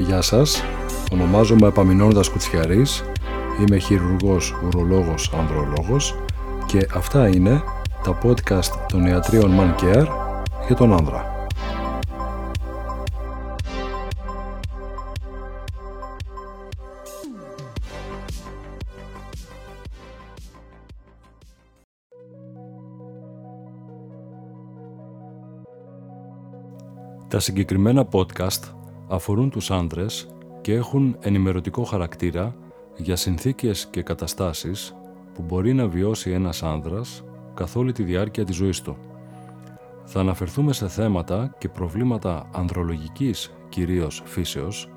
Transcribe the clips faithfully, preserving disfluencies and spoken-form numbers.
Γεια σας, ονομάζομαι Επαμεινώνδας Κουτσιαρής, είμαι χειρουργός, ουρολόγος, ανδρολόγος και αυτά είναι τα podcast των ιατρίων Mancare για τον Άνδρα. Τα συγκεκριμένα podcast αφορούν τους άνδρες και έχουν ενημερωτικό χαρακτήρα για συνθήκες και καταστάσεις που μπορεί να βιώσει ένας άνδρας καθ' όλη τη διάρκεια της ζωής του. Θα αναφερθούμε σε θέματα και προβλήματα ανδρολογικής κυρίως φύσεως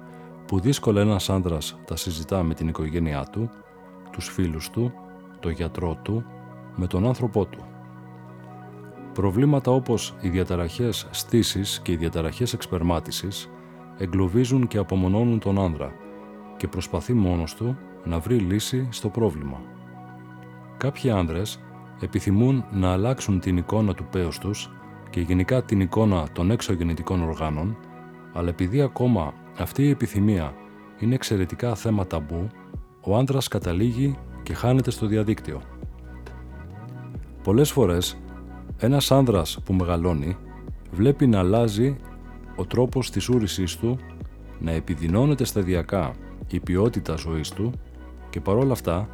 που δύσκολα ένας άνδρας τα συζητά με την οικογένειά του, τους φίλους του, τον γιατρό του, με τον άνθρωπό του. Προβλήματα όπως οι διαταραχές στήσης και οι διαταραχές εξπερμάτισης εγκλωβίζουν και απομονώνουν τον άνδρα και προσπαθεί μόνος του να βρει λύση στο πρόβλημα. Κάποιοι άνδρες επιθυμούν να αλλάξουν την εικόνα του πέους τους και γενικά την εικόνα των εξωγεννητικών οργάνων, αλλά επειδή ακόμα αυτή η επιθυμία είναι εξαιρετικά θέμα ταμπού, ο άνδρας καταλήγει και χάνεται στο διαδίκτυο. Πολλές φορές ένας άνδρας που μεγαλώνει βλέπει να αλλάζει ο τρόπος της ούρησής του, να επιδεινώνεται σταδιακά η ποιότητα ζωής του και παρόλα αυτά,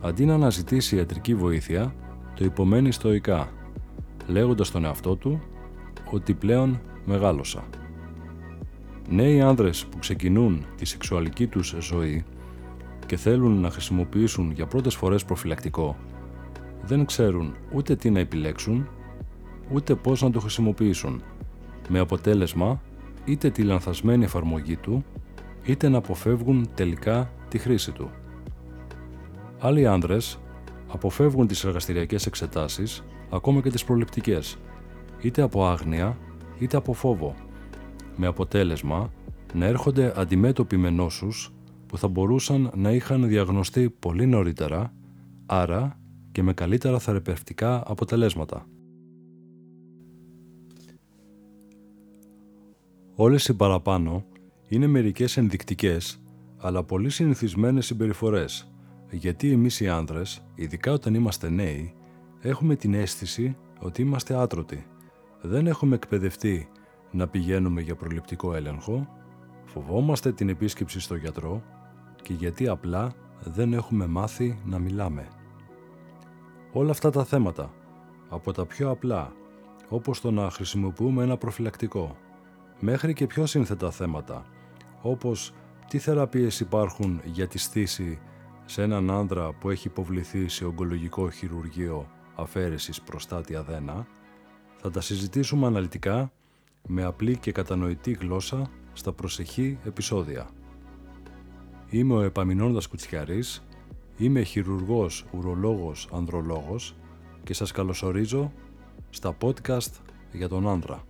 αντί να αναζητήσει ιατρική βοήθεια, το υπομένει στοικά, λέγοντας τον εαυτό του ότι πλέον μεγάλωσα. Νέοι άνδρες που ξεκινούν τη σεξουαλική τους ζωή και θέλουν να χρησιμοποιήσουν για πρώτες φορές προφυλακτικό, δεν ξέρουν ούτε τι να επιλέξουν, ούτε πώς να το χρησιμοποιήσουν, με αποτέλεσμα είτε τη λανθασμένη εφαρμογή του, είτε να αποφεύγουν τελικά τη χρήση του. Άλλοι άνδρες αποφεύγουν τις εργαστηριακές εξετάσεις, ακόμα και τις προληπτικές, είτε από άγνοια, είτε από φόβο, με αποτέλεσμα να έρχονται αντιμέτωποι με νόσους που θα μπορούσαν να είχαν διαγνωστεί πολύ νωρίτερα, άρα και με καλύτερα θεραπευτικά αποτελέσματα. Όλες οι παραπάνω είναι μερικές ενδεικτικές, αλλά πολύ συνηθισμένες συμπεριφορές, γιατί εμείς οι άνδρες, ειδικά όταν είμαστε νέοι, έχουμε την αίσθηση ότι είμαστε άτρωτοι. Δεν έχουμε εκπαιδευτεί να πηγαίνουμε για προληπτικό έλεγχο, φοβόμαστε την επίσκεψη στο γιατρό και γιατί απλά δεν έχουμε μάθει να μιλάμε. Όλα αυτά τα θέματα, από τα πιο απλά, όπως το να χρησιμοποιούμε ένα προφυλακτικό, μέχρι και πιο σύνθετα θέματα, όπως τι θεραπείες υπάρχουν για τη στήση σε έναν άνδρα που έχει υποβληθεί σε ογκολογικό χειρουργείο αφαίρεσης προστάτη αδένα, θα τα συζητήσουμε αναλυτικά με απλή και κατανοητή γλώσσα στα προσεχή επεισόδια. Είμαι ο Επαμεινώνδας Κουτσιαρής, είμαι χειρουργός, ουρολόγος, ανδρολόγος και σας καλωσορίζω στα podcast για τον Άνδρα.